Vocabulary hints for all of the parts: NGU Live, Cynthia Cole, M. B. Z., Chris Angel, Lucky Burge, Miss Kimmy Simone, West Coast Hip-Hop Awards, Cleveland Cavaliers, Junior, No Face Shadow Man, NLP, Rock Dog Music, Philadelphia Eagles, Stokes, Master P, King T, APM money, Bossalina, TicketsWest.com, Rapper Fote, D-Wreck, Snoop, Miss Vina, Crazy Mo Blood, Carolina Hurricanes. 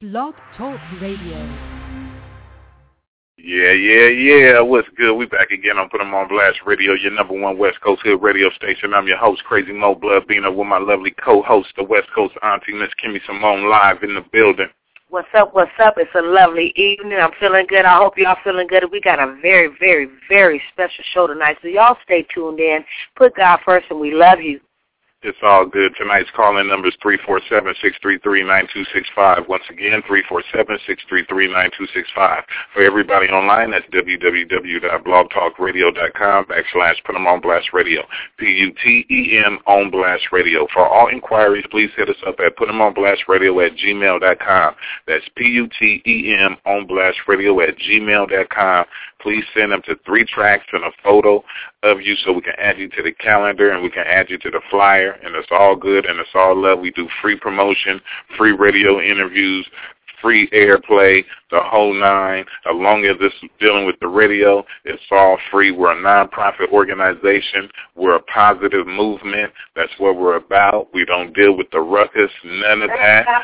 Blog Talk Radio. Yeah. What's good? We back again on Put Em On Blast Radio, your number one West Coast Hip radio station. I'm your host, Crazy Mo Blood, being up with my lovely co-host, the West Coast auntie, Miss Kimmy Simone, live in the building. What's up? It's a lovely evening. I'm feeling good. I hope y'all feeling good. We got a very, very, very special show tonight, so y'all stay tuned in. Put God first, and we love you. It's all good. Tonight's call-in number is 347-633-9265. Once again, 347-633-9265. For everybody online, that's www.blogtalkradio.com/Put Em On Blast Radio. P-U-T-E-M on Blast Radio. For all inquiries, please hit us up at putemonblast.radio@gmail.com. That's P-U-T-E-M on Blast Radio at gmail.com. Please send them to 3 tracks and a photo of you so we can add you to the calendar and we can add you to the flyer. And it's all good and it's all love. We do free promotion, free radio interviews, free airplay, the whole nine. As long as this is dealing with the radio, it's all free. We're a nonprofit organization. We're a positive movement. That's what we're about. We don't deal with the ruckus, none of that.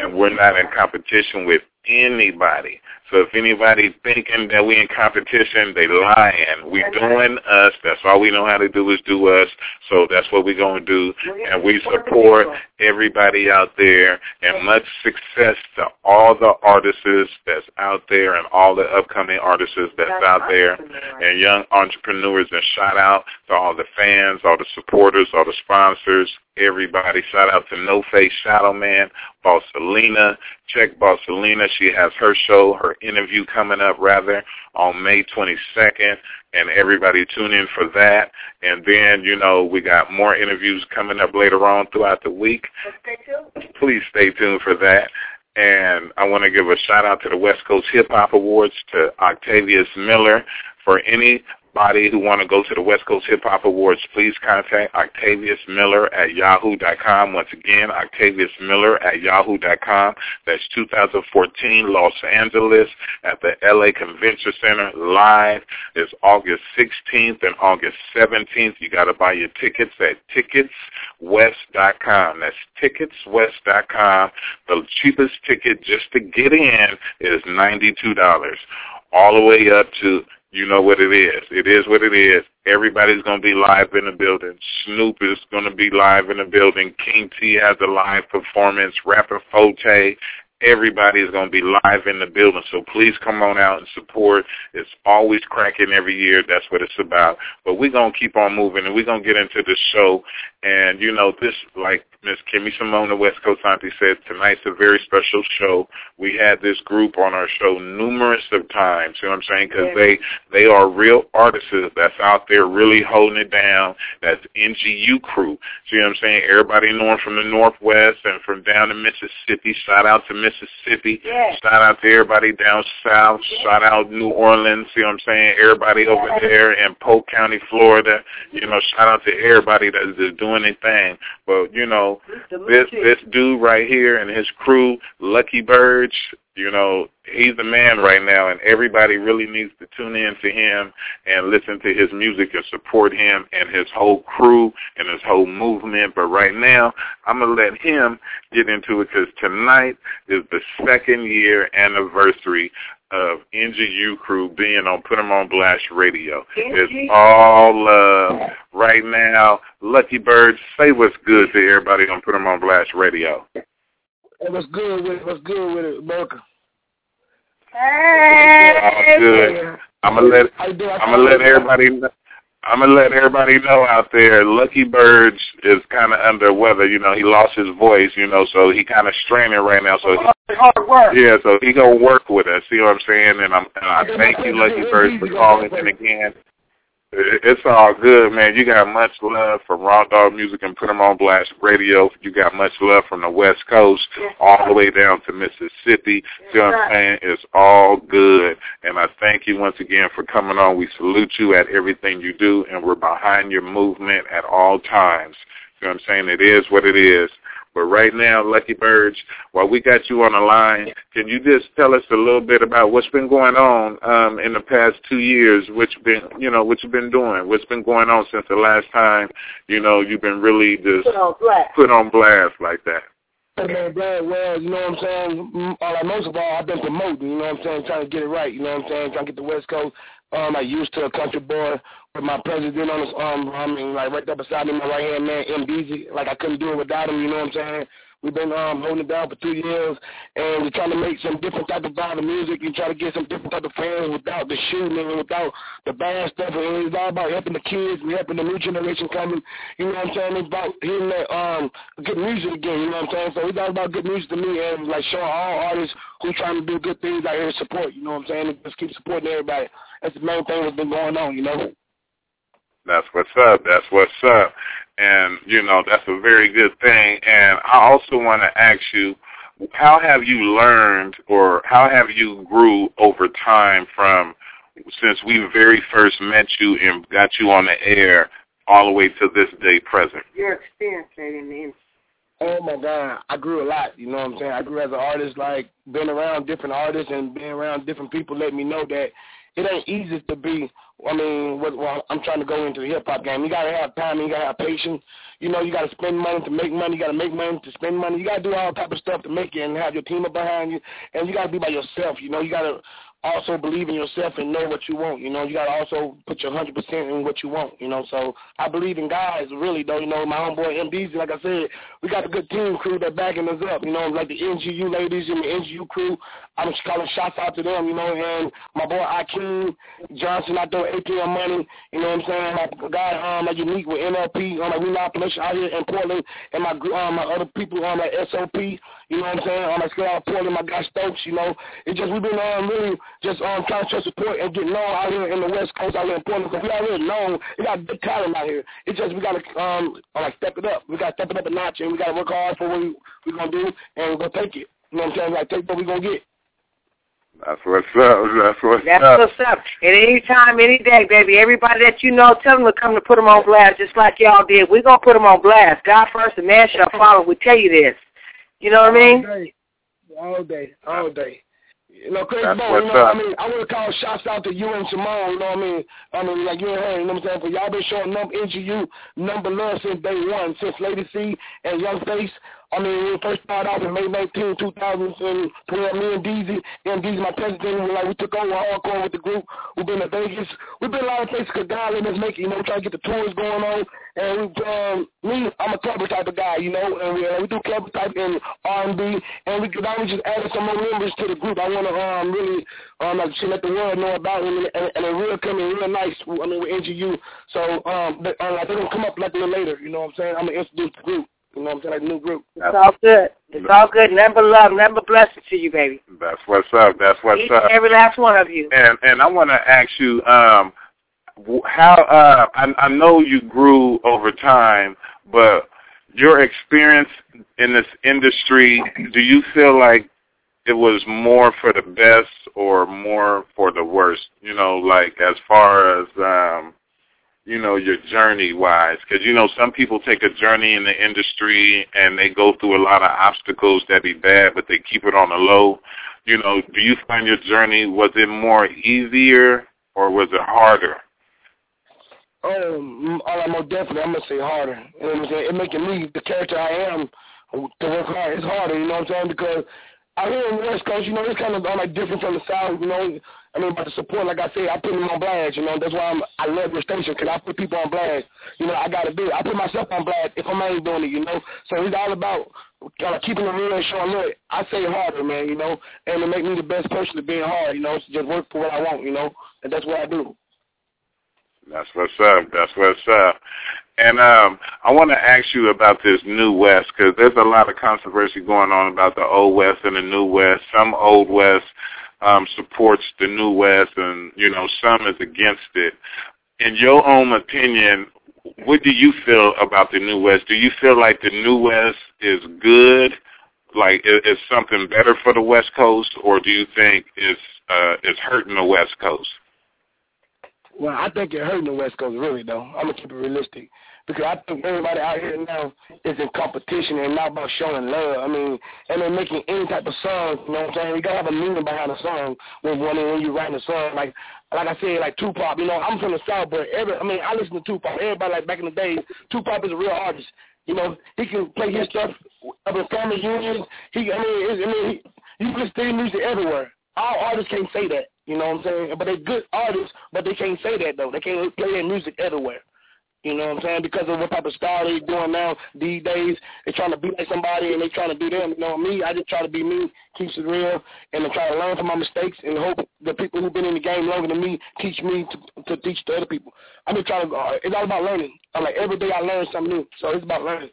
And we're not in competition with anybody. So if anybody's thinking that we in competition, they lying. We doing us. That's all we know how to do is do us. So that's what we're going to do. And we support everybody out there. And much success to all the artists that's out there and all the upcoming artists that's out there and young entrepreneurs. And shout out to all the fans, all the supporters, all the sponsors, everybody. Shout out to No Face Shadow Man, Bossalina. Check Bossalina. She has her show, her interview coming up, rather, on May 22nd, and everybody tune in for that. And then, you know, we got more interviews coming up later on throughout the week. Please stay tuned for that. And I want to give a shout-out to the West Coast Hip-Hop Awards, to Octavius Miller. For anybody who want to go to the West Coast Hip-Hop Awards, please contact octaviusmiller@yahoo.com. Once again, octaviusmiller@yahoo.com. That's 2014 Los Angeles at the LA Convention Center live. It's August 16th and August 17th. You got to buy your tickets at TicketsWest.com. That's TicketsWest.com. The cheapest ticket just to get in is $92, all the way up to... You know what it is. It is what it is. Everybody's going to be live in the building. Snoop is going to be live in the building. King T has a live performance. Rapper Fote. Everybody is going to be live in the building. So please come on out and support. It's always cracking every year. That's what it's about. But we're going to keep on moving, and we're going to get into the show. And, you know, this, like Miss Kimmy Simone, the West Coast auntie, said, tonight's a very special show. We had this group on our show numerous of times, you know what I'm saying, because they are real artists that's out there really holding it down. That's NGU crew. See what I'm saying? Everybody knowing from the Northwest and from down in Mississippi. Shout out to Mississippi. Yeah. Shout out to everybody down south. Yeah. Shout out New Orleans. See what I'm saying? Everybody over there in Polk County, Florida. You know, shout out to everybody that is doing their thing. But, you know, this dude right here and his crew, Lucky Burge, you know, he's the man right now, and everybody really needs to tune in to him and listen to his music and support him and his whole crew and his whole movement. But right now, I'm going to let him get into it because tonight is the 2nd year anniversary of NGU crew being on Put Em On Blast Radio. It's all love. Right now, Lucky Bird, say what's good to everybody on Put Em On Blast Radio. What's good with it, America? Hey, good. I'm gonna let everybody know out there. Lucky Burge is kind of under weather. You know, he lost his voice. You know, so he kind of straining right now. So he, hard work. Yeah, so he gonna work with us. See what I'm saying? And I thank you, Lucky Burge, for calling in again. It's all good, man. You got much love from Rock Dog Music and Put Em On Blast Radio. You got much love from the West Coast all the way down to Mississippi. You know what I'm saying? It's all good. And I thank you once again for coming on. We salute you at everything you do, and we're behind your movement at all times. You know what I'm saying? It is what it is. But right now, Lucky Burge, while we got you on the line, can you just tell us a little bit about what's been going on in the past 2 years? What you've been doing? What's been going on since the last time? You know, you've been really just put on blast like that. man, Bradwell, you know what I'm saying? Like most of all, I've been promoting, you know what I'm saying, trying to get it right, you know what I'm saying, trying to get the West Coast. I used to a country boy with my president on his like right there beside me, my right-hand man, M. B. Z. Like I couldn't do it without him, you know what I'm saying? We've been holding it down for 2 years, and we're trying to make some different type of vibe of music and try to get some different type of fans without the shooting and without the bad stuff. And it's all about helping the kids and helping the new generation coming. You know what I'm saying? It's about hearing that good music again, you know what I'm saying? So it's all about good music to me and, like, showing all artists who's trying to do good things out here to support, you know what I'm saying? And just keep supporting everybody. That's the main thing that's been going on, you know? That's what's up. That's what's up. And, you know, that's a very good thing. And I also want to ask you, how have you learned or how have you grew over time from since we very first met you and got you on the air all the way to this day present? Your experience, lady. Oh, my God. I grew a lot, you know what I'm saying? I grew as an artist, like being around different artists and being around different people let me know that it ain't easy to be, I'm trying to go into the hip-hop game. You got to have time and you got to have patience. You know, you got to spend money to make money. You got to make money to spend money. You got to do all type of stuff to make it and have your team up behind you. And you got to be by yourself, you know. You got to also believe in yourself and know what you want, you know. You got to also put your 100% in what you want, you know. So I believe in guys, really, though, you know. My homeboy, MDZ, like I said, we got a good team crew that backing us up, you know, like the NGU ladies and the NGU crew. I'm just calling shots out to them, you know, and my boy Ikeem Johnson out there, APM Money, you know what I'm saying? My guy, like Unique with NLP, like we not Nation out here in Portland, and my other people, like SOP, you know what I'm saying? Like Scale out of Portland, my guy Stokes, you know. It's just we've been really just trying to support and get known out here in the West Coast, out here in Portland, because we already known. We got good talent out here. It's just we got to step it up. We got to step it up a notch, and we got to work hard for what we're going to do, and we're going to take it. You know what I'm saying? Like, take what we're going to get. That's what's up. That's what's up. At any time, any day, baby, everybody that you know, tell them to come to Put Them On Blast just like y'all did. We're going to put them on blast. God first and man shall follow. We tell you this. You know what I mean? All day. You know, Crazy Mo, you know what I mean? I want to call shots out to you and Simone, you know what I mean? Like you and her, you know what I'm saying? Because y'all been showing NGU number love since day one, since Lady C and Young Face. We first started out in May 19, 2012, me and DZ, my president, we took over hardcore with the group. We've been to Vegas. We've been a lot of places because God let us make it, you know, trying to get the tours going on. And me, I'm a clubber type of guy, you know, and we do clubber type in R&B. And we could only just add some more members to the group. I want to really let the world know about it. And it really coming real nice, with NGU. So they're going to come up like a little later, you know what I'm saying? I'm going to introduce the group. You know what I'm saying? Like a new group. It's all good. It's all good. Nothing but love. Nothing but blessings to you, baby. That's what's up. Each and every last one of you. And I want to ask you, how I know you grew over time, but your experience in this industry, do you feel like it was more for the best or more for the worst? You know, like as far as your journey-wise, because, some people take a journey in the industry and they go through a lot of obstacles that be bad, but they keep it on the low. You know, do you find your journey, was it more easier or was it harder? Most definitely, I'm going to say harder. You know what I'm saying? It making me the character I am to work hard. It's harder, you know what I'm saying, because out here in the West Coast, it's kind of different from the South, about the support, like I said, I put them on blast, That's why I love your station, because I put people on blast. I got to do it. I put myself on blast if I'm ain't doing it, So it's all about keeping it real and showing up. I say harder, man, and to make me the best person to be hard, so just work for what I want, and that's what I do. That's what's up. And I want to ask you about this New West, because there's a lot of controversy going on about the Old West and the New West. Some Old West supports the New West, and, some is against it. In your own opinion, what do you feel about the New West? Do you feel like the New West is good, like it's something better for the West Coast, or do you think it's hurting the West Coast? Well, I think it hurting the West Coast, really, though. I'm going to keep it realistic. Because I think everybody out here now is in competition and not about showing love. And they're making any type of song, you know what I'm saying? You got to have a meaning behind a song when you're writing a song. Like I said, like Tupac, I'm from the South, but I listen to Tupac. Everybody, like back in the day, Tupac is a real artist. He can play his stuff of the family union. You can steal music everywhere. All artists can't say that. You know what I'm saying? But they're good artists, but they can't say that, though. They can't play their music everywhere. You know what I'm saying? Because of what type of style they're doing now these days. They're trying to be like somebody, and they're trying to do them. You know me, I just try to be me, keeps it real, and I try to learn from my mistakes and hope the people who've been in the game longer than me teach me to teach to other people. I'm just trying to, it's all about learning. I'm like, every day I learn something new, so it's about learning.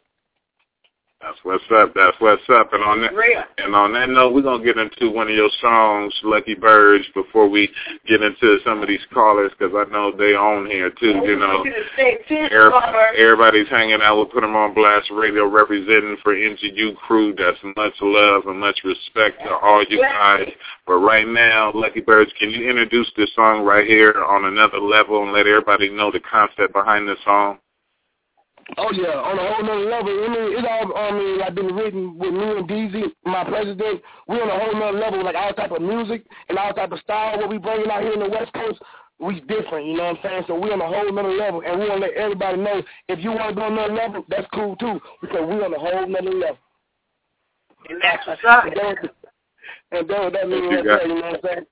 That's what's up. That's what's up. And on that, note, we're going to get into one of your songs, Lucky Burge, before we get into some of these callers, because I know they on here, too. You know, everybody's hanging out with Put Em On Blast Radio, representing for NGU crew. That's much love and much respect to all you guys. But right now, Lucky Burge, can you introduce this song right here on another level and let everybody know the concept behind this song? Oh, yeah, on a whole nother level. I've been written with me and DZ, my president. We're on a whole nother level, like our type of music and our type of style. What we bringing out here in the West Coast, we different, you know what I'm saying? So we're on a whole nother level, and we want to let everybody know if you want to go on another level, that's cool, too, because we're on a whole nother level. And that's what's up. And that's what that means, you know what I'm saying?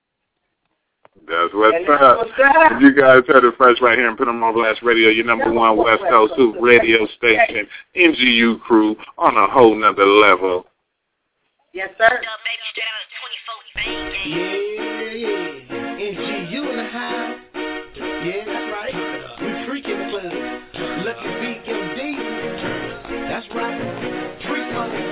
That's what's up. You guys heard it first right here and Put Em On Blast Radio, your number one West Coast Hoop radio station, NGU crew, on a whole nother level. Yes, sir. Yeah. NGU in the house. Yeah, that's right. We freaking the club. Lucky BMD. That's right. Free money.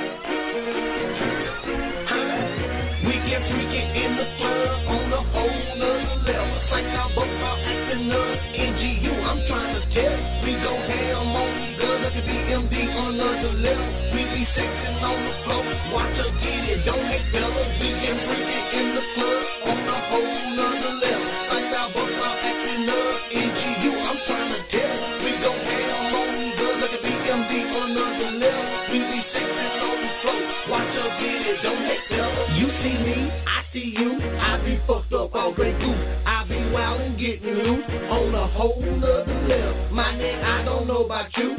We get freaking in the club on the whole nother level. Like I both are acting up, NGU, I'm trying to tell. We go ham on the Lucky BMD on another level. We be sexing on the floor, watch her get it, don't make fellas. We can bring it in the club on a whole nother level. Like I both are acting up, NGU, I'm trying to tell. We go ham on the Lucky BMD on another level. We be sexing on the floor, watch her get it, don't make fellas. You see me, I see you, I be fucked up already. Wild and getting loose on a whole nother level. My nigga, I don't know about you,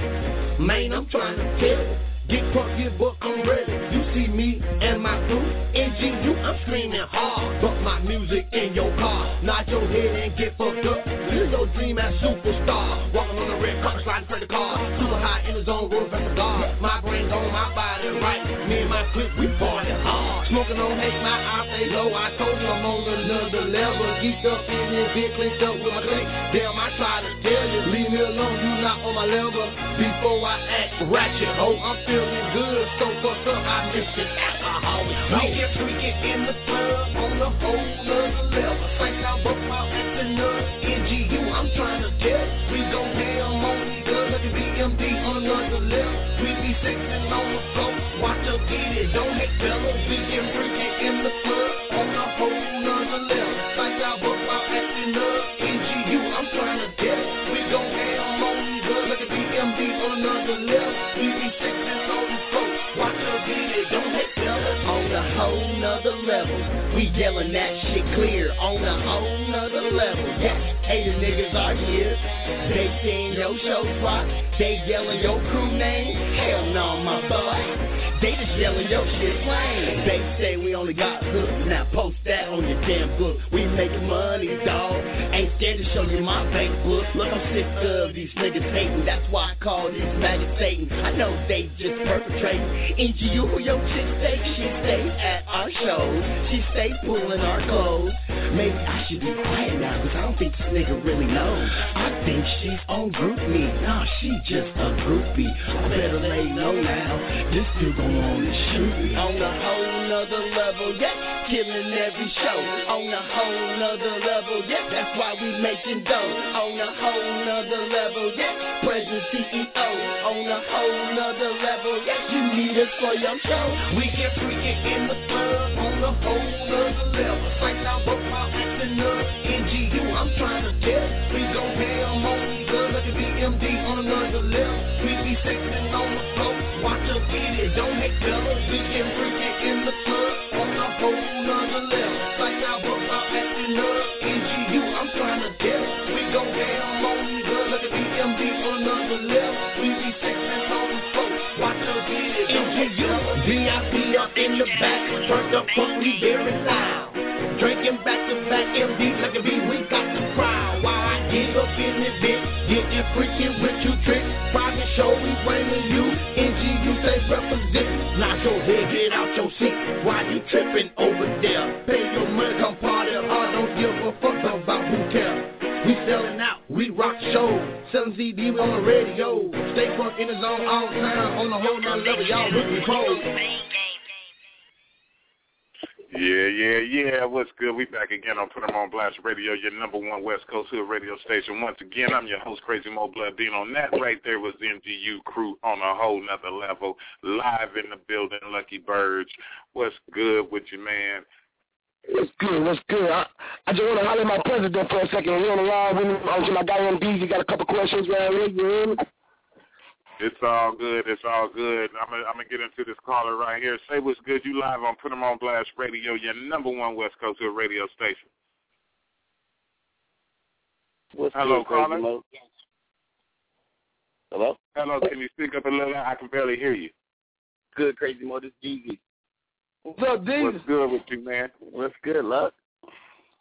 man, I'm trying to tell you. Get drunk, get buck, I'm ready. You see me and my crew, NGU, I'm screaming hard. Put my music in your car, nod your head and get fucked up. Live your dream as superstar. Walking on the red carpet, sliding straight the car. Super high in the zone, rolling fast the guard. My brain's on my body right. Me and my clique, we party hard. Smoking on hate, my eye stay low. I told you I'm on another level. Geeked up in this bit, clicked up with my clique. Damn, I try to tell you, leave me alone, you not on my level. Before I act ratchet, oh, I'm feeling good, so fucked up, I miss it. Alcohol is no. We get in the club on a whole nother level. Like I broke my ass and NGU, I'm trying to tell. We go ham on the Lucky BMD on another level. We be sexing on the floor, watch her get it, don't hate fellas. We get freaking in the club on a whole nother level. Like I broke my ass and NGU, I'm trying to tell. We go ham on the Lucky BMD on another level. We be sexing on the floor, watch her get it, don't hate fellas. On a whole nother level, we yelling that shit clear on a whole nother level. Yeah. Hey, the niggas are here, they seen your show spot, they yelling your crew name, hell no, my boy, they just yelling your shit plain. They say we only got hooks, now post that on your damn book, we making money, dawg, ain't scared to show you my bank book. Look, I'm sick of these niggas hating, that's why I call these maggots Satan, I know they just perpetrating. NGU, who your chick stay, she stay at our shows, she stay pulling our clothes. Maybe I should be quiet now, cause I don't think this nigga really knows. I think she's on GroupMe. Nah, she just a groupie. I better lay low now. This dude gon' wanna shoot me. On a whole nother level, yeah. Killing every show. On a whole nother level, yeah. That's why we making dough. On a whole nother level, yeah. President CEO. On a whole nother level, yeah. You need us for your show. We get freaking in the club. On a whole nother level. Right now, but my acting up. NGU, I'm trying to tell. We go ham on the Lucky BMD on another level. We be sexing on the floor. Watch us get it, don't hate fellas. We get freaking in the club. On a whole nother level. Like I broke my acting up. NGU, I'm trying to tell. We go ham on the Lucky BMD on another level. We be sexing on the floor. Watch us get it, don't hate fellas. to back, turned up quickly, very loud. Drinking back to back, MD, Lucky B, we got the crowd. While I get up in this bitch, getting freaky with you tricks. Private show, we bringing you. NGU say represent. Knock your head, get out your seat. Why you tripping over there? Pay your money, come party hard. Don't give a fuck about who cares. We selling out, we rock shows. Selling CD, we on the radio. Stay front in the zone all the time. On a whole nother level, y'all look me cold. Yeah, what's good? We back again on Put Em On Blast Radio, your number one West Coast Hood radio station. Once again, I'm your host, Crazy Mo Blood. Being on that right there was NGU crew on a whole nother level, live in the building, Lucky Burge. What's good with you, man? What's good? I just want to holler at my president for a second. We're on the line with him. I got him busy. Got a couple questions right here, you hear me? It's all good. I'm going to get into this caller right here. Say what's good. You live on Put Em On Blast Radio, your number one West Coast Hill radio station. Hello, caller? Hello? Hello, can you speak up a little? I can barely hear you. Good, Crazy Mo. This is DZ. What's up, DZ? What's good with you, man? What's good, Luck?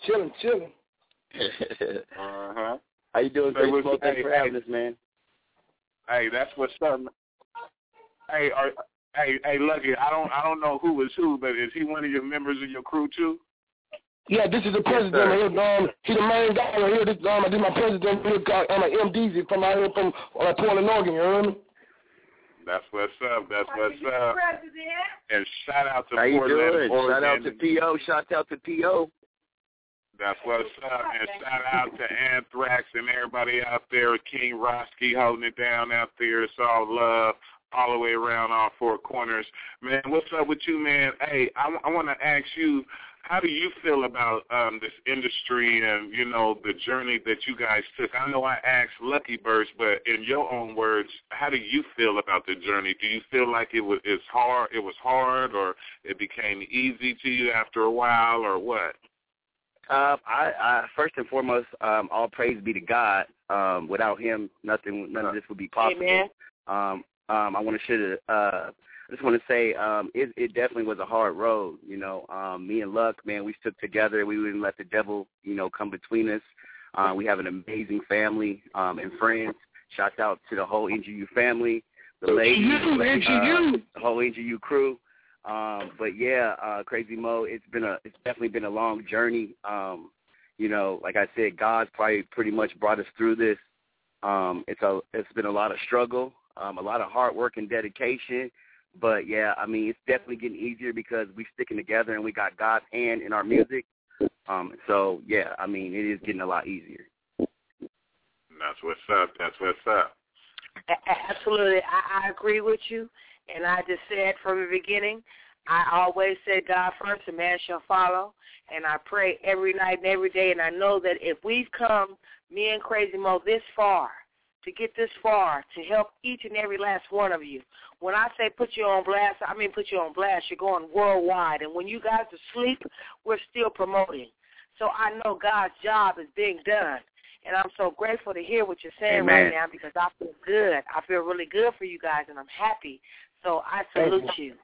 Chilling. Uh-huh. How you doing, Crazy Mo? Thanks for having us, man. Hey, that's what's up. Hey, Lucky, I don't know who is who, but is he one of your members of your crew too? Yeah, this is the president. Yes, he's the main guy right here. This is my president. I'm an MDZ from out here from Portland, Oregon. You know what I mean? That's what's up. That's what's up. And shout out to Portland. Shout out to P.O. That's what's up, and shout out to Anthrax and everybody out there, King Roski holding it down out there. It's all love all the way around all four corners. Man, what's up with you, man? Hey, I want to ask you, how do you feel about this industry and, you know, the journey that you guys took? I know I asked Lucky Burge, but in your own words, how do you feel about the journey? Do you feel like it was hard or it became easy to you after a while or what? I first and foremost, all praise be to God. Without Him, none of this would be possible. Amen. I just want to say, it definitely was a hard road. You know, me and Luck, man, we stuck together. We wouldn't let the devil, you know, come between us. We have an amazing family and friends. Shout out to the whole NGU family, the ladies, the whole NGU crew. Crazy Mo, it's definitely been a long journey. You know, like I said, God's probably pretty much brought us through this. It's been a lot of struggle, a lot of hard work and dedication. But yeah, I mean, it's definitely getting easier because we're sticking together and we got God's hand in our music. So yeah, I mean, it is getting a lot easier. That's what's up. Absolutely, I agree with you. And I just said from the beginning, I always said God first and man shall follow. And I pray every night and every day. And I know that if we've come, me and Crazy Mo, this far, to get this far, to help each and every last one of you. When I say put you on blast, you're going worldwide. And when you guys are asleep, we're still promoting. So I know God's job is being done. And I'm so grateful to hear what you're saying Amen. Right now because I feel good. I feel really good for you guys, and I'm happy. So I salute you.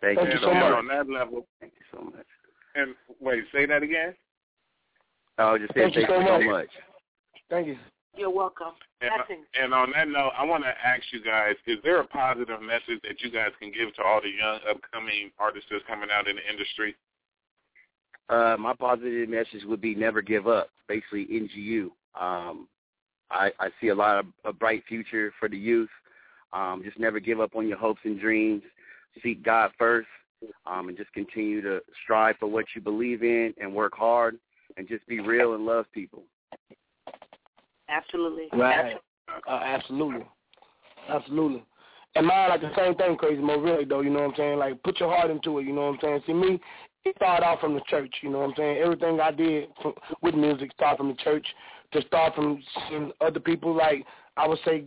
Thank you so much. On that level. Thank you so much. And wait, say that again? I was just saying thank you so much. Thank you. You're welcome. And on that note, I want to ask you guys, is there a positive message that you guys can give to all the young upcoming artists that's coming out in the industry? My positive message would be never give up, basically NGU. I see a bright future for the youth. Just never give up on your hopes and dreams. Seek God first, and just continue to strive for what you believe in and work hard and just be real and love people. Absolutely. Right. Absolutely. And mine, like the same thing, Crazy Mo, really, though, you know what I'm saying? Like, put your heart into it, you know what I'm saying? See, me, it started out from the church, you know what I'm saying? Everything I did with music started from the church, to start from seeing other people, like, I would say,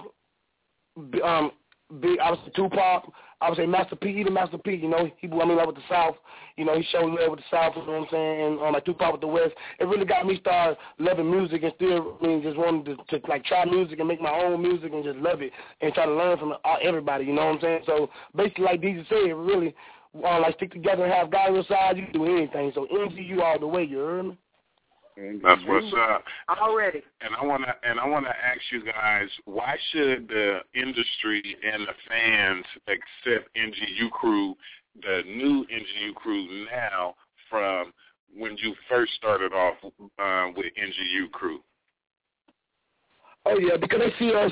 Tupac, I would say Master P, you know, he blew me up with the South, you know, he showed me love with the South, you know what I'm saying, and like Tupac with the West. It really got me started loving music and still, I mean, just wanting to like try music and make my own music and just love it and try to learn from everybody, you know what I'm saying. So basically, like DJ said, really, like stick together and have God on your side, you can do anything. So NGU all the way, you heard me? That's what's up. Already. And I wanna ask you guys, why should the industry and the fans accept NGU crew, the new NGU crew now from when you first started off with NGU crew? Oh, yeah, because they see us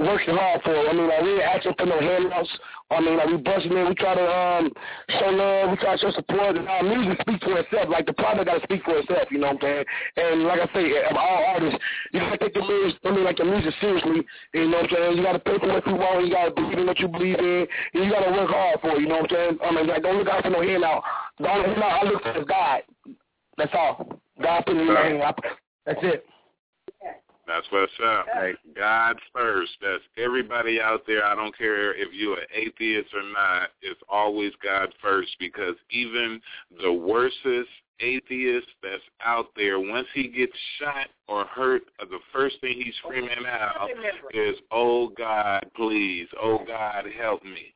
working hard for it. I mean, like, we ain't asking for no handouts. I mean, like, we busting in. We try to show love. We try to show support. And our music speaks for itself. Like, the product got to speak for itself, you know what I'm saying? And like I say, of all artists, you got to take the lyrics, I mean, like, the music seriously, you know what I'm saying? You got to pay for what you want. You got to believe in what you believe in. And you got to work hard for it, you know what I'm saying? I mean, like, don't look out for no handout. The only handout I look for is God. That's all. God put me in my hand. That's it. That's what's up. Like, God first. That's everybody out there. I don't care if you're an atheist or not. It's always God first, because even the worstest atheist that's out there, once he gets shot or hurt, the first thing he's screaming out is, "Oh, God, please. Oh, God, help me."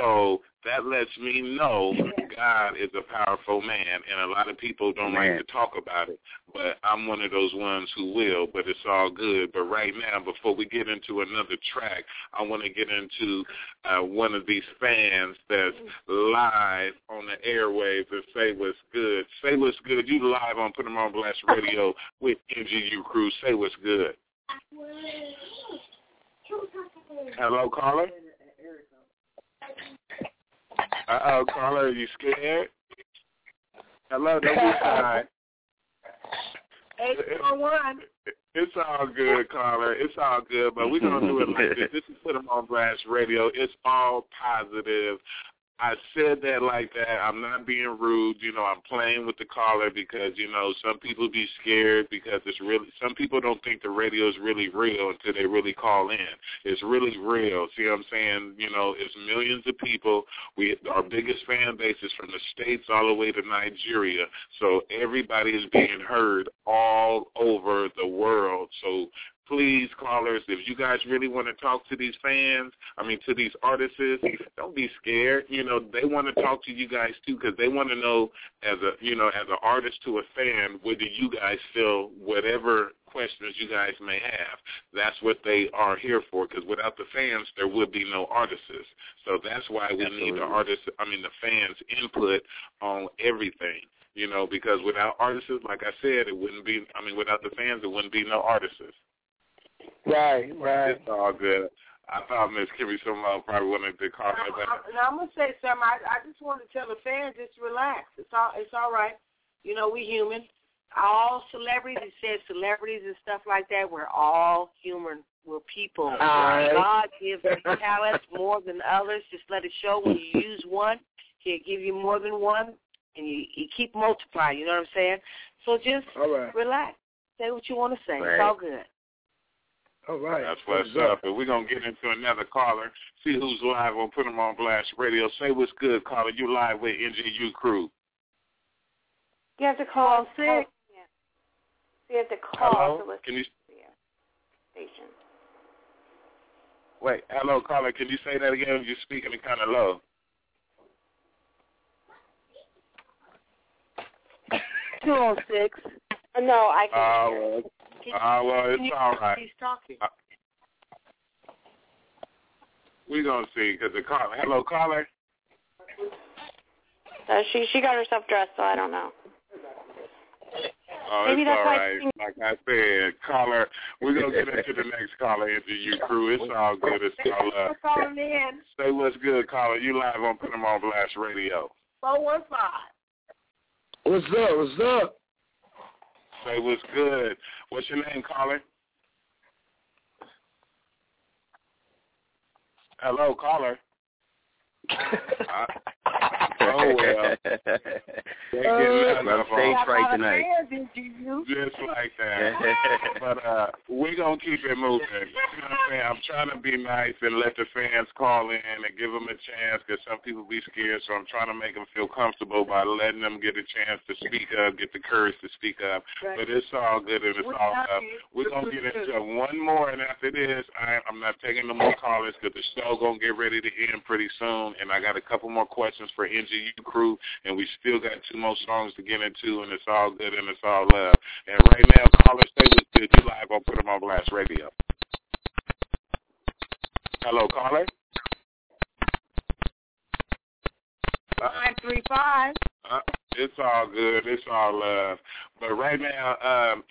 So that lets me know God is a powerful man, and a lot of people don't like to talk about it, but I'm one of those ones who will, but it's all good. But right now, before we get into another track, I want to get into one of these fans that's live on the airwaves and say what's good. Say what's good. You live on Put Em On Blast Radio with NGU crew. Say what's good. Hello, caller? Uh-oh, caller, are you scared? Hello, don't be shy. 841. It's all good, caller. It's all good, but we're going to do it like this. This is Put Em On Blast Radio. It's all positive. I said that like that. I'm not being rude. You know, I'm playing with the caller because, you know, some people be scared because it's really, some people don't think the radio is really real until they really call in. It's really real. See what I'm saying? You know, it's millions of people. Our biggest fan base is from the States all the way to Nigeria. So everybody is being heard all over the world. So please, callers, if you guys really want to talk to these fans, I mean, to these artists, don't be scared. You know, they want to talk to you guys, too, because they want to know, as an artist to a fan, whether you guys feel whatever questions you guys may have. That's what they are here for, because without the fans, there would be no artists. So that's why we need the fans' input on everything. You know, because without artists, like I said, without the fans, it wouldn't be no artists. Right. It's all good. I thought Miss Kimmy Simone probably wanted to call her back. I'm gonna say something. I just want to tell the fans, just relax. It's all right. You know, we human. All celebrities, it says celebrities and stuff like that. We're all human. We're people. Right. God gives us talents more than others. Just let it show. When you use one, He'll give you more than one, and you keep multiplying. You know what I'm saying? So just relax. Say what you want to say. Right. It's all good. All right. That's what's up. And we're going to get into another caller, see who's live on Put Em On Blast Radio. Say what's good, caller. You live with NGU crew. You have to call 6. Oh, yeah. You have to call. Hello? To listen to the station. Wait. Hello, caller. Can you say that again? You're speaking kind of low. Two on 6. No, I can't hear it. Well, it's all right. He's talking. We're going to see, because the caller. Hello, caller. She got herself dressed, so I don't know. Oh, maybe it's all right. Like I said, caller, we're going to get into the next caller, NGU crew. It's all good. It's all up. Say what's good, caller. You live on Put Em On Blast Radio. 415. What's up? Say what's good. What's your name, caller? Hello, caller. Oh, well. I'm stage fright tonight. Just like that. But we're going to keep it moving. you know what I'm saying? I'm trying to be nice and let the fans call in and give them a chance because some people be scared, so I'm trying to make them feel comfortable by letting them get a chance to speak up, get the courage to speak up. Right. But it's all good and it's all up. We're going to get into one more, and after this, I'm not taking no more callers because the show going to get ready to end pretty soon, and I got a couple more questions for NGU crew, and we still got two more songs to get into, and it's all good and it's all love. And right now, callers, stay with NGU Live on Put Em On Blast Radio. Hello, caller. 935. It's all good. It's all love. But right now,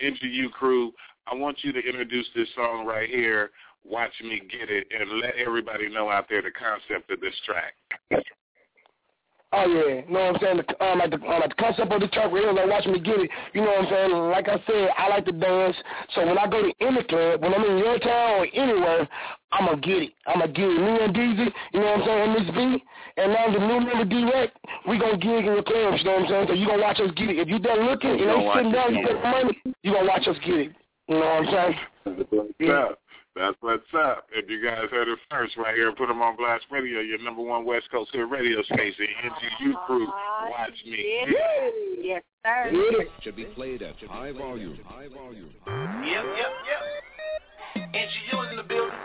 NGU crew, I want you to introduce this song right here, Watch Me Get It, and let everybody know out there the concept of this track. Oh, yeah. You know what I'm saying? The concept of the track right here, like, watch me get it. You know what I'm saying? Like I said, I like to dance. So when I go to any club, when I'm in your town or anywhere, I'm going to get it. I'm going to get it. Me and DZ, you know what I'm saying, and Miss B, and now the new member D-Wreck, we going to gig in the clubs, you know what I'm saying? So you going to watch us get it. If you done looking, you know, sitting down, you got money, you going to watch us get it. You know what I'm saying? Yeah. That's what's up. If you guys heard it first right here, Put Em On Blast Radio, your number one West Coast Hip radio station, NGU crew, watch me. Yes, sir. Should be played at high volume. Yep. NGU is in the building.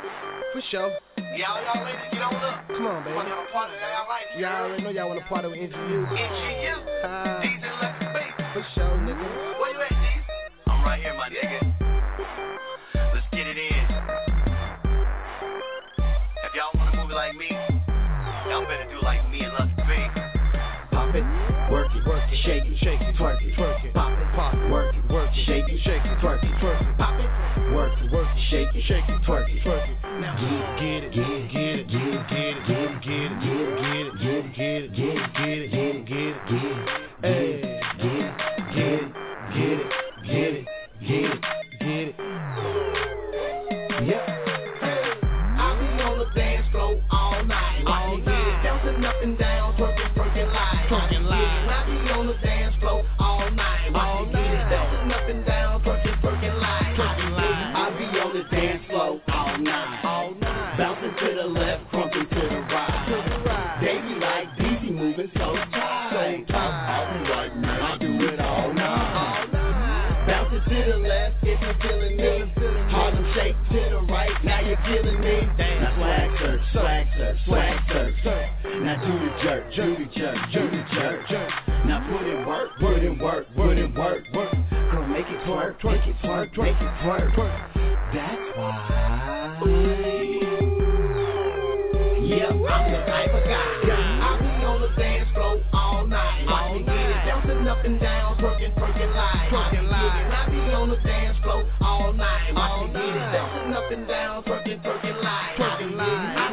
For sure. Y'all ready to get on up? Come on, baby. Y'all already know y'all want to party with NGU. NGU. DJ Lucky Baby. For sure, nigga. Where you at, G? I'm right here, my nigga. Let's get it in. If y'all wanna move it like me, y'all better do like me and Lucky Baby. Pop it, work it, shake it, twerk it, pop it, work it, shake it, twerk it, pop it, work it, shake it, twerk it. Now get it, get it. Yep. Hey, I be on the dance floor all night. All night. Bouncing up and down, twerking live. Twerking live. I be on the dance floor all night. All night. Bouncing up and down, twerking live. Twerking live. I be on the dance floor all night. All night. Bouncing to the left, crumping to the right. To the right. They be like DC moving so tight. So tight. I be like, man, I do it all night. All night. Bouncing to the left, if you're feeling me. Harlem shake to the right, now you're killing me. Now swag search. Now do the jerk. Now put in work. Girl, make it twerk. That's why. Yeah, I'm the type of guy. I be on the dance floor all night. All night. Bouncing up and down, twerking live. I be on the dance floor all night. All night. Bouncing up and down, twerking live. I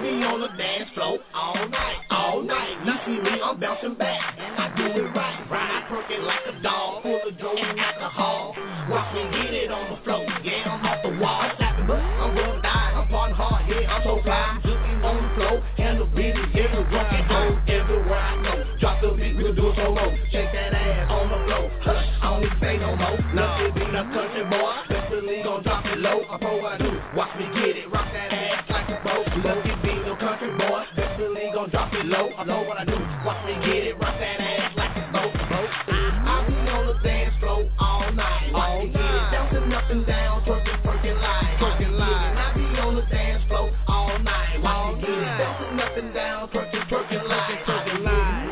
be on the dance floor all night. All night. You see me, I'm bouncing back. I do it right. I twerk it like a dog, full of dough and alcohol. Watch me get it on the floor. Yeah, I'm off the wall. I'm slapping, but I'm gonna die. I'm partying hard, yeah, I'm so fly. Looking on the floor, and the beat is getting drunk. Go everywhere I go. Drop the beat, we can do it so low. Shake that ass on the floor. Hush, I don't even say no more. Nothing be no country boy. Best believe gon' drop it low. I pro I do. Watch me get it. Rock that ass like a boat. Nothing be no country boy. Best believe gon' drop it low. I know what I do. Watch me get it. Rock that ass like a boat. I be on the dance floor all night. All night. Bouncing up and down, twerking live. Twerking live. I be on the dance floor all night. All night. Bouncing up and down, twerking live. Twerking live.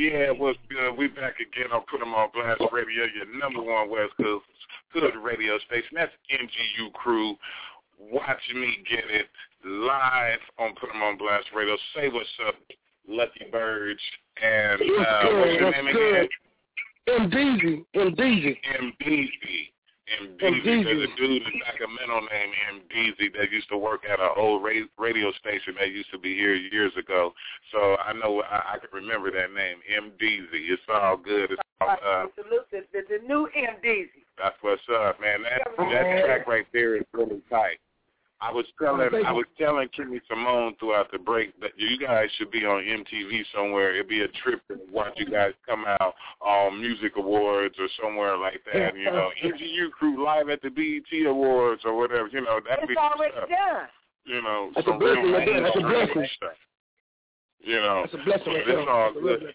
Yeah, what's good? We back again on Put Em On Blast Radio, your number one West Coast Hood radio station. That's NGU crew. Watch me get it live on Put Em On Blast Radio. Say what's up, Lucky Burge. And what's your name again? M. B. Z. M. B. Z. There's a dude in Sacramento named M. B. Z. that used to work at an old radio station that used to be here years ago. So I know I can remember that name, M. B. Z. It's all good. It's all the new M. B. Z. That's what's up, man. That track right there is really tight. I was telling Kimmy Simone throughout the break that you guys should be on MTV somewhere. It'd be a trip to watch you guys come out on music awards or somewhere like that. You know, NGU crew live at the BET Awards or whatever. You know, that'd be already done. You know, that's a blessing. That's a blessing. You know, that's a blessing. It's all good.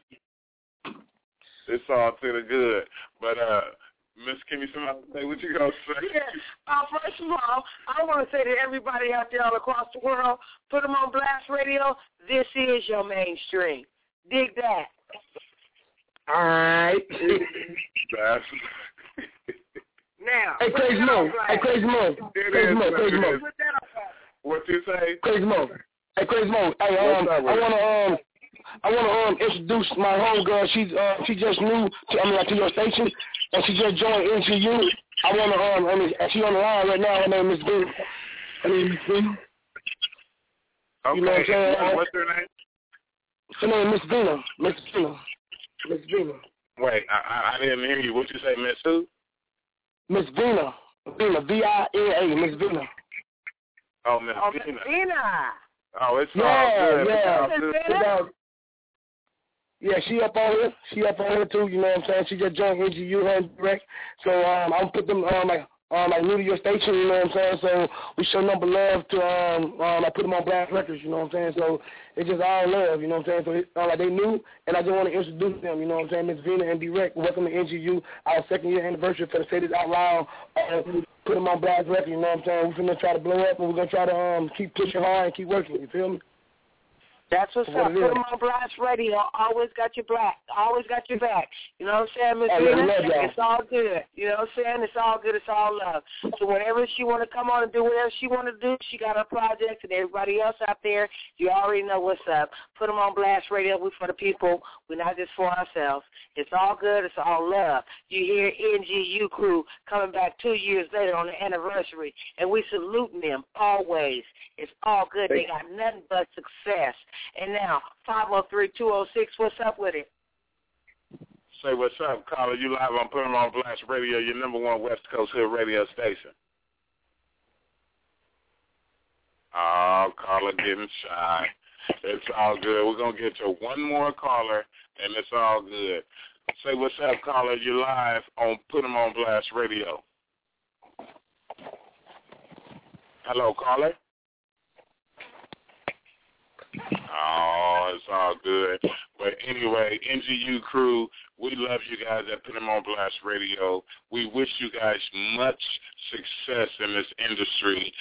It's all to the good, but Miss Kimmy Simone, say what you gonna say? Yeah. First of all, I want to say to everybody out there all across the world, Put Em On Blast Radio. This is your mainstream. Dig that. All right. Now. Hey, Crazy Mo. Hey, Crazy Mo. Crazy Mo. What you say? Crazy Mo. Hey, Crazy Mo. Hey, I want to introduce my homegirl. She just new to your station, and she just joined NGU. I want to she on the line right now. Her name is Miss Vina. Okay. You know what's her name? Her name Miss Vina. Miss Vina. Wait, I didn't hear you. What you say, Miss who? Miss Vina. V-I-N-A. Miss Vina. Oh, Miss Vina. Oh, it's all good. Yeah. Yeah, she up on here. She up on here too. You know what I'm saying? She just joined NGU and D-Wreck. So I'm put them like new to your station. You know what I'm saying? So we show number love to I put them on Black Records. You know what I'm saying? So it's just all love. You know what I'm saying? So it's like they new, and I just want to introduce them. You know what I'm saying? Miss Vina and D-Wreck, welcome to NGU. Our 2nd year anniversary. For the say this out loud. Put them on Black Records. You know what I'm saying? We're gonna try to blow up, and we're gonna try to keep pushing hard and keep working. You feel me? That's what's up. Put Em On Blast Radio. Always got your black. Always got your back. You know what I'm saying, Miss Vina? It's all good. You know what I'm saying? It's all good. It's all love. So whenever she want to come on and do whatever she want to do, she got her projects and everybody else out there. You already know what's up. Put Em On Blast Radio. We're for the people. We're not just for ourselves. It's all good. It's all love. You hear NGU crew coming back 2 years later on the anniversary, and we saluting them always. It's all good. They got nothing but success. And now, 503-206, what's up with it? Say what's up, caller. You live on Put Em On Blast Radio, your #1 West Coast Hood radio station. Oh, caller getting shy. It's all good. We're going to get to one more caller, and it's all good. Say what's up, caller. You live on Put Em On Blast Radio. Hello, caller. Oh, it's all good. But anyway, NGU crew, we love you guys at Put Em On Blast Radio. We wish you guys much success in this industry,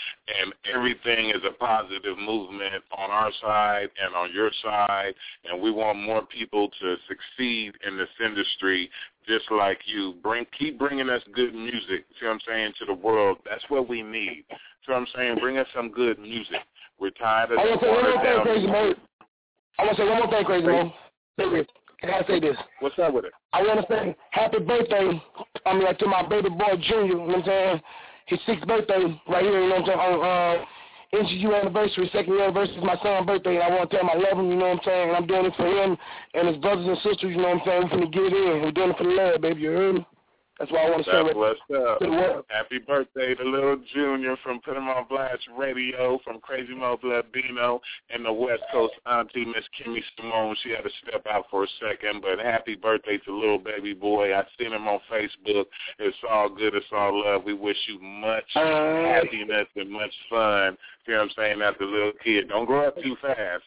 and everything is a positive movement on our side and on your side, and we want more people to succeed in this industry just like you. Keep bringing us good music, see what I'm saying, to the world. That's what we need. See what I'm saying? Bring us some good music. We're tired of I want to say one more thing, Crazy Mo. I got to say this. What's up with it? I want to say happy birthday to my baby boy, Junior. You know what I'm saying? His 6th birthday right here, you know what I'm saying? On NGU anniversary, 2nd year anniversary is my son's birthday. And I want to tell him I love him, you know what I'm saying? And I'm doing it for him and his brothers and sisters, you know what I'm saying? We're going to get it in. We're doing it for the love, baby. You heard me? That's why I want to say happy birthday to little Junior from Put Em On Blast Radio, from Crazy Mo Blood Bino, and the West Coast auntie, Miss Kimmy Simone. She had to step out for a second, but happy birthday to little baby boy. I seen him on Facebook. It's all good. It's all love. We wish you much happiness and much fun. You know what I'm saying? As a little kid, don't grow up too fast.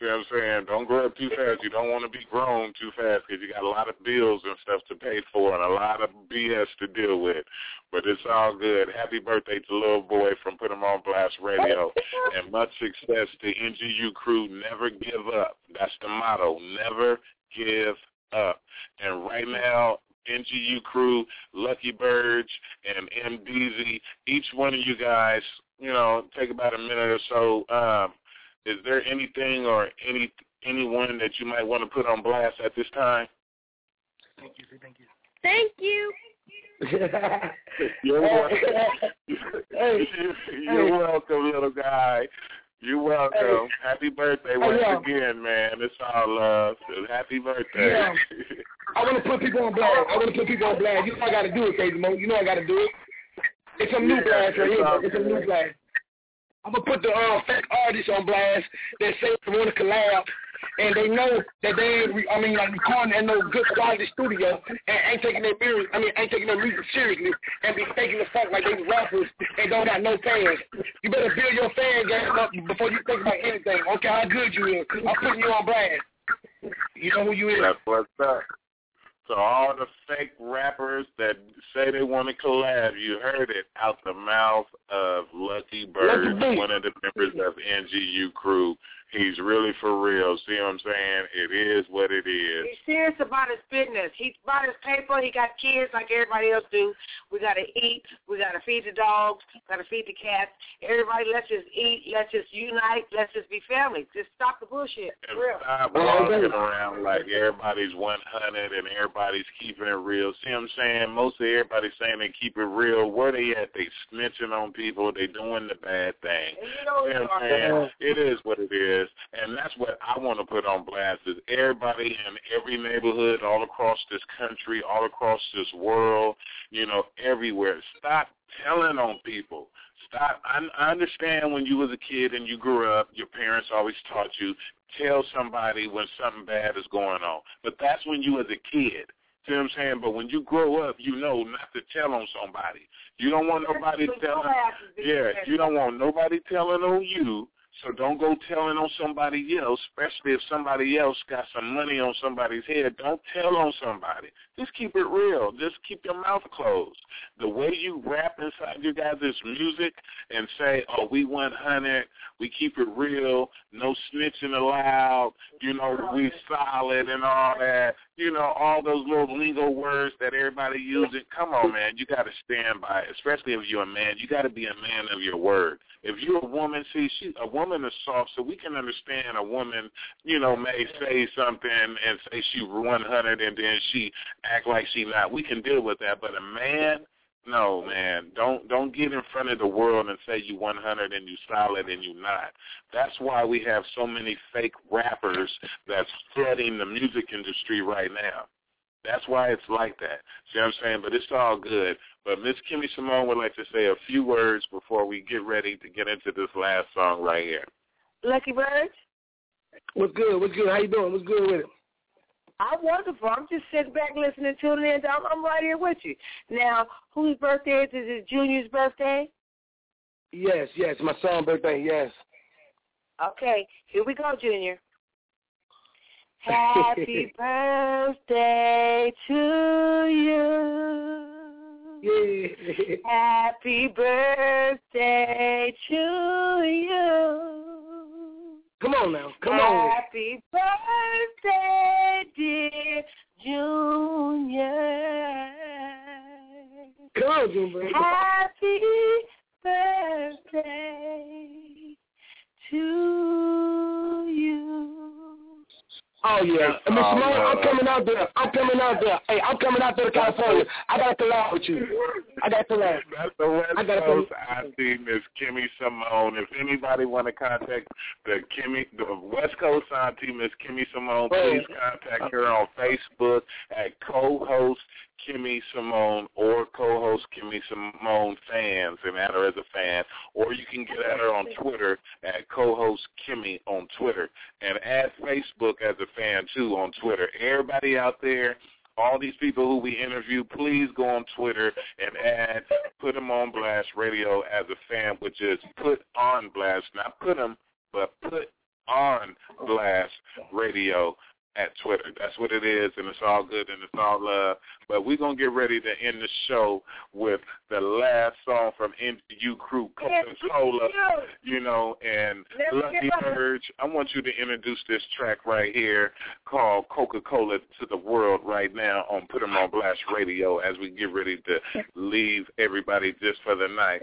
You know what I'm saying? Don't grow up too fast. You don't want to be grown too fast because you got a lot of bills and stuff to pay for and a lot of BS to deal with. But it's all good. Happy birthday to little boy from Put Em On Blast Radio. And much success to NGU crew. Never give up. That's the motto. Never give up. And right now, NGU crew, Lucky Burge, and M. B. Z., each one of you guys, you know, take about a minute or so. Is there anything or anyone that you might want to put on blast at this time? Thank you. You're welcome. Hey, you're welcome, little guy. You're welcome. Hey. Happy birthday once again, man. It's all love. Happy birthday. Yeah. I want to put people on blast. You know I got to do it, Crazy Mo. You know I got to do it. It's a new blast right here. It's a new blast. I'm going to put the fake artists on blast that say they want to collab. And they know that they ain't, recording at no good quality studio and ain't taking their music, seriously and be faking the fuck like they rappers and don't got no fans. You better build your fan game up before you think about anything. Okay, how good you is. I'm putting you on blast. You know who you is. That's what's up. So all the fake rappers that say they want to collab, you heard it out the mouth of Lucky Burge, one of the members of NGU crew. He's really for real. See what I'm saying? It is what it is. He's serious about his business. He's about his paper. He got kids like everybody else do. We got to eat. We got to feed the dogs. Got to feed the cats. Everybody, let's just eat. Let's just unite. Let's just be family. Just stop the bullshit. And real. Stop walking around like everybody's 100 and everybody's keeping it real. See what I'm saying? Most of everybody's saying they keep it real. Where they at? They snitching on people. They doing the bad thing. And you know it is what it is. And that's what I want to put on blast is everybody in every neighborhood all across this country, all across this world, you know, everywhere. Stop telling on people. Stop. I understand when you was a kid and you grew up, your parents always taught you, tell somebody when something bad is going on. But that's when you was a kid. See what I'm saying? But when you grow up, you know not to tell on somebody. You don't want nobody telling. Yeah, you don't want nobody telling on you. So don't go telling on somebody else, especially if somebody else got some money on somebody's head. Don't tell on somebody. Just keep it real. Just keep your mouth closed. The way you rap inside your guys' music and say, oh, we 100, we keep it real, no snitching allowed, you know, we solid and all that, you know, all those little lingo words that everybody uses. Come on, man, you got to stand by it, especially if you're a man. You got to be a man of your word. If you're a woman, a woman is soft, so we can understand a woman, you know, may say something and say she 100 and then she act like she not. We can deal with that. But a man, no, man, don't get in front of the world and say you 100 and you solid and you not. That's why we have so many fake rappers that's flooding the music industry right now. That's why it's like that. See what I'm saying? But it's all good. But Miss Kimmy Simone would like to say a few words before we get ready to get into this last song right here. Lucky Bird? What's good? What's good? How you doing? What's good with it? I'm wonderful. I'm just sitting back listening, tuning in. I'm right here with you. Now, whose birthday is it? Is it Junior's birthday? Yes. My son's birthday, yes. Okay. Here we go, Junior. Happy birthday to you. Yeah. Happy birthday to you. Come on now. Happy birthday, dear Junior. Come on, Junior. Happy birthday to you. Oh, yeah. Miss Simone, I'm coming out there. Hey, I'm coming out there to California. I got to collab with you. That's the West Coast. I see Miss Kimmy Simone. If anybody want to contact the West Coast auntie, Miss Kimmy Simone, please contact her on Facebook at co-host Kimmy Simone or co-host Kimmy Simone fans and add her as a fan, or you can get at her on Twitter at co-host Kimmy on Twitter and add Facebook as a fan too on Twitter. Everybody out there, all these people who we interview, please go on Twitter and add Put Em On Blast Radio as a fan, which is Put On Blast, not Put Em, but Put On Blast Radio at Twitter. That's what it is, and it's all good, and it's all love. But we're going to get ready to end the show with the last song from NGU Crew, Coca-Cola, you know, and Lucky Burge. I want you to introduce this track right here called Coca-Cola to the world right now on Put Em On Blast Radio as we get ready to leave everybody just for the night.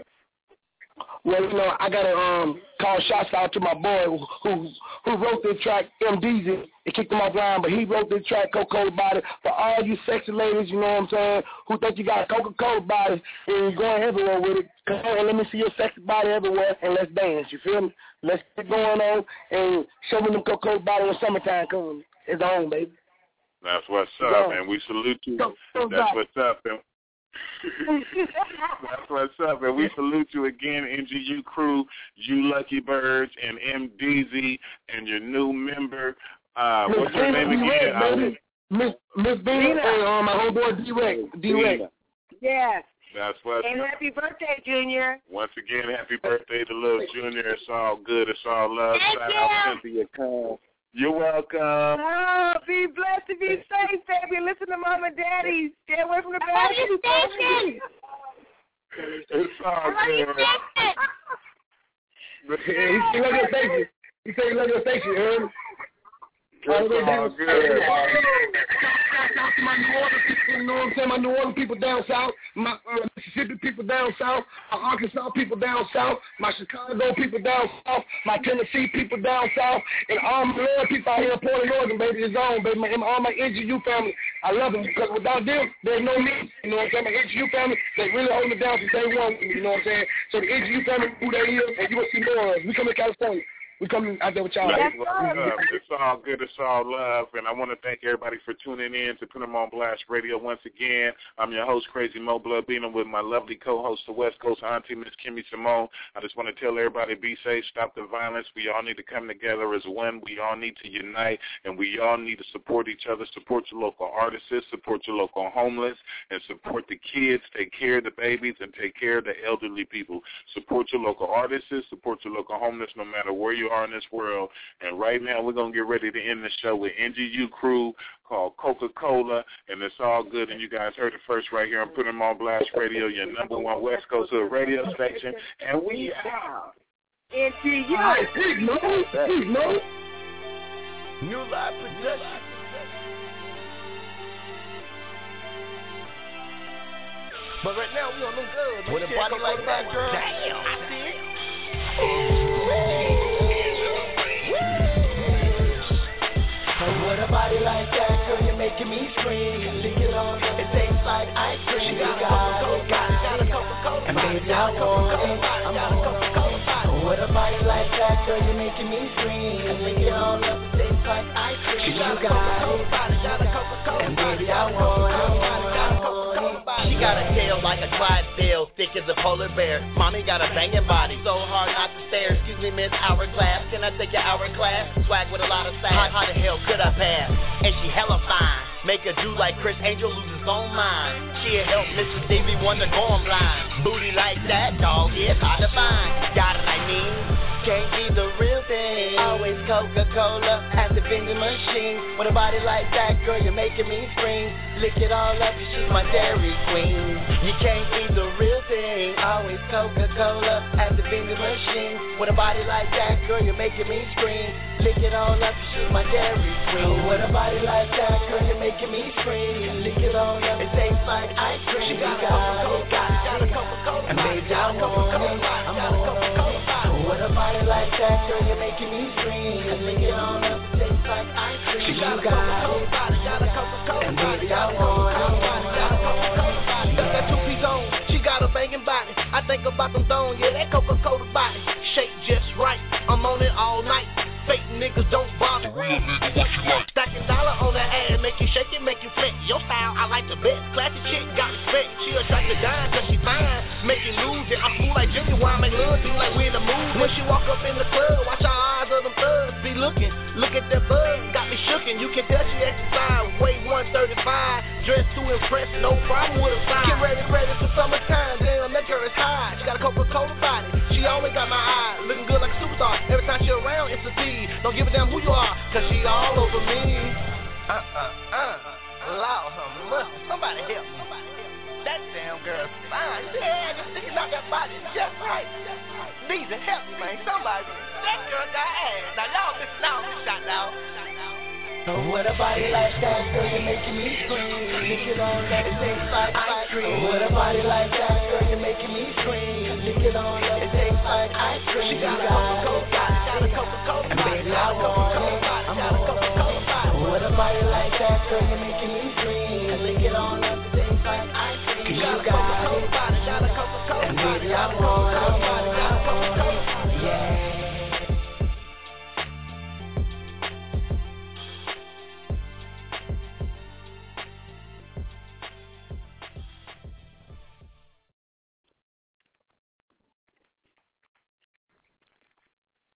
Well, you know, I gotta call shots out to my boy who wrote this track, M. B. Z. It kicked him offline, but he wrote this track, Coca-Cola Body. For all you sexy ladies, you know what I'm saying, who think you got Coca-Cola bodies and you're going everywhere with it, come on and let me see your sexy body everywhere and let's dance. You feel me? Let's get going on and show me them Coca-Cola body when summertime comes. It's on, baby. That's what's up, and we salute you. That's what's up, and that's what's up, and we salute you again, NGU crew, you Lucky Burge, and MDZ, and your new member. What's your name again? Miss Vina, my homeboy D-Wreck. Yes. That's what. And happy birthday, Junior. Once again, happy birthday to little Junior. It's all good. It's all love. Shout out Cynthia Cole. You're welcome. Oh, be blessed and be safe, baby. Listen to Mom and Daddy. Stay away from the bathroom. It's all good. He love your station. He said he love your station, you heard me? It's all good. Shout out to my New Orleans people, you know what I'm saying? My New Orleans people down south, my Mississippi people down south, my Arkansas people down south, my Chicago people down south, my Tennessee people down south, and all my Lord people out here in Portland, Oregon, baby, it's on, baby, and all my NGU family. I love them, because without them, there's no need, you know what I'm saying? My NGU family, they really hold it down from day one, you know what I'm saying? So the NGU family, who they is, and you will see more of us. We come to California. We coming out there with y'all. It's all good. It's all love. And I want to thank everybody for tuning in to Put Em On Blast Radio once again. I'm your host, Crazy Mo Blood, being with my lovely co-host, the West Coast auntie, Miss Kimmy Simone. I just want to tell everybody, be safe, stop the violence. We all need to come together as one. We all need to unite, and we all need to support each other. Support your local artists, support your local homeless, and support the kids. Take care of the babies and take care of the elderly people. Support your local artists, support your local homeless, no matter where you are in this world. And right now we're going to get ready to end the show with NGU crew, called Coca-Cola, and it's all good. And you guys heard it first right here on Put Em On Blast Radio, your number one West Coast radio station. And we out. NGU. New Live Production. But right now we on them girls with a body like that, girl. Damn, I see it. With a body like that, girl, you're making me scream. Lick it on, it tastes like ice cream. Got a Coca-Cola. And baby, I'm got a Coca-Cola body. With a body like that, girl, you're making me scream. Lick it on, it tastes like ice cream. Got a Coca-Cola. And baby, I want it. She got a tail like a Clydesdale, thick as a polar bear. Mommy got a banging body, so hard not to stare. Excuse me, Miss Hourglass, can I take your hourglass? Swag with a lot of sass, how the hell could I pass? And she hella fine, make a Jew like Chris Angel lose his own mind. She'll help Mrs. Davy Wonder go on blind. Booty like that, dog, it's hard to find. Got it, I mean, can't be the real thing. Always Coca-Cola at the vending machine. With a body like that, girl, you're making me scream. Lick it all up, she's my dairy queen. You can't be the real thing. Always Coca-Cola at the vending machine. With a body like that, girl, you're making me scream. Lick it all up, she's my dairy queen. With a body like that, girl, you're making me scream. Lick it all up, it tastes like ice cream. She got a Coca-Cola, and baby, I want it. With a body like that, girl, you're making me scream. Lick it all up, it tastes like ice cream. She got a Coca-Cola, and baby, I want it. Body. I think about them thong, yeah, that Coca-Cola body. Shape just right, I'm on it all night. Fake niggas don't bother. Real nigga, what you want? Stacking dollar on that ass, make you shake it, make you flex. Your style, I like the best. Classy chick, got respect. She attracted guys, cause she fine. Make you lose it, I'm cool like genuine. Make love seem like we in the mood. When she walk up in the club, watch our eyes of them thugs. Be looking, look at that buzz, got me shookin'. You can tell she exercise, weight 135. Dressed to impress, no problem with a size. Get ready for summertime. Damn, that girl is high. She got a Coca-Cola body. She always got my eye. Looking good like a superstar. Every time she around, it's a D. Don't give a damn who you are, cause she all over me. Loud her muscle. Somebody help me. That damn girl's fine. Yeah, just thinking about that body just right. Needs to help me, man. Somebody. That girl got ass. Now y'all missing out. Shout out. With a body like that, girl, you're making me scream. Lick it all up, it tastes like ice cream. With a body like that, girl, you're making me scream. Lick it on up, it tastes like ice cream. She got